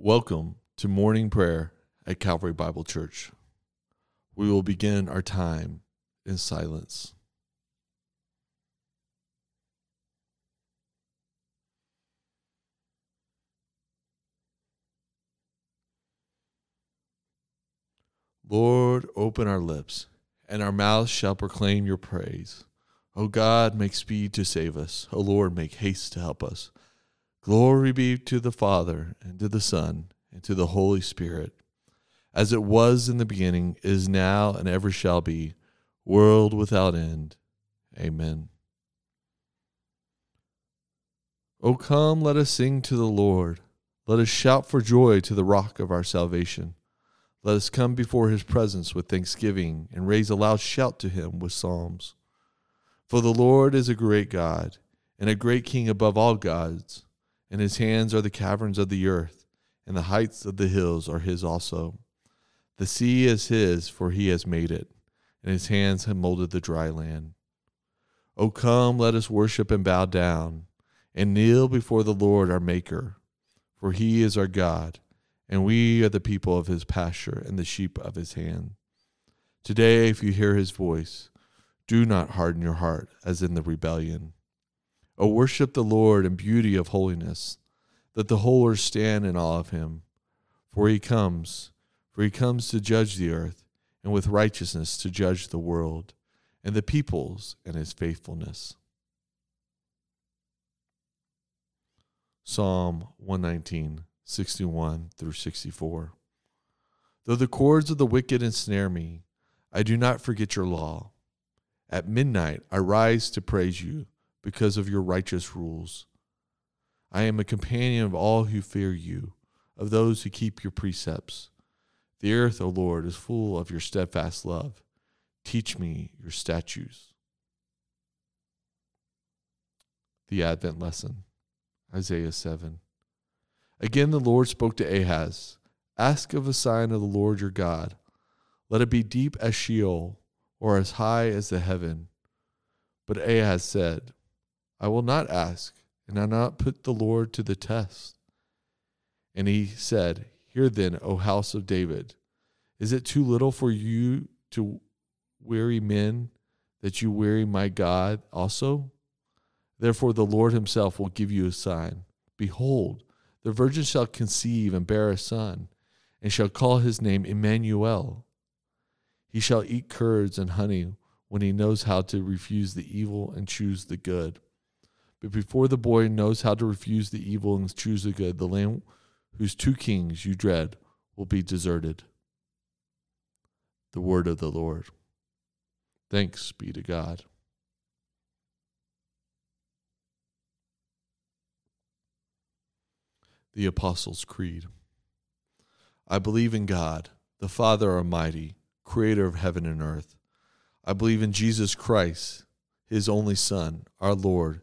Welcome to morning prayer at Calvary Bible Church. We will begin our time in silence. Lord, open our lips, and our mouths shall proclaim your praise. O God, make speed to save us. O Lord, make haste to help us. Glory be to the Father, and to the Son, and to the Holy Spirit, as it was in the beginning, is now, and ever shall be, world without end. Amen. O come, let us sing to the Lord. Let us shout for joy to the rock of our salvation. Let us come before his presence with thanksgiving, and raise a loud shout to him with psalms. For the Lord is a great God, and a great King above all gods. In his hands are the caverns of the earth, and the heights of the hills are his also. The sea is his, for he has made it, and his hands have molded the dry land. O come, let us worship and bow down, and kneel before the Lord our Maker. For he is our God, and we are the people of his pasture and the sheep of his hand. Today, if you hear his voice, do not harden your heart as in the rebellion. O worship the Lord in beauty of holiness, that the whole earth stand in awe of him. For he comes to judge the earth, and with righteousness to judge the world, and the peoples in his faithfulness. Psalm 119, 61 through 64. Though the cords of the wicked ensnare me, I do not forget your law. At midnight I rise to praise you, because of your righteous rules. I am a companion of all who fear you, of those who keep your precepts. The earth, O Lord, is full of your steadfast love. Teach me your statutes. The Advent lesson, Isaiah 7. Again the Lord spoke to Ahaz, "Ask of a sign of the Lord your God. Let it be deep as Sheol, or as high as the heaven." But Ahaz said, "I will not ask, and I will not put the Lord to the test." And he said, "Hear then, O house of David, is it too little for you to weary men, that you weary my God also? Therefore the Lord himself will give you a sign. Behold, the virgin shall conceive and bear a son, and shall call his name Emmanuel. He shall eat curds and honey when he knows how to refuse the evil and choose the good. But before the boy knows how to refuse the evil and choose the good, the land whose two kings you dread will be deserted." The word of the Lord. Thanks be to God. The Apostles' Creed. I believe in God, the Father Almighty, creator of heaven and earth. I believe in Jesus Christ, his only Son, our Lord,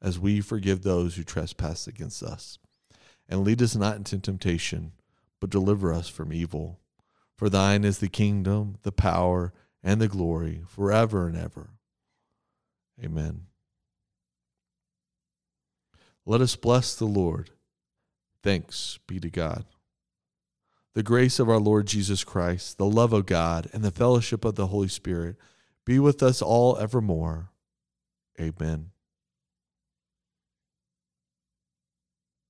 as we forgive those who trespass against us. And lead us not into temptation, but deliver us from evil. For thine is the kingdom, the power, and the glory, forever and ever. Amen. Let us bless the Lord. Thanks be to God. The grace of our Lord Jesus Christ, the love of God, and the fellowship of the Holy Spirit be with us all evermore. Amen.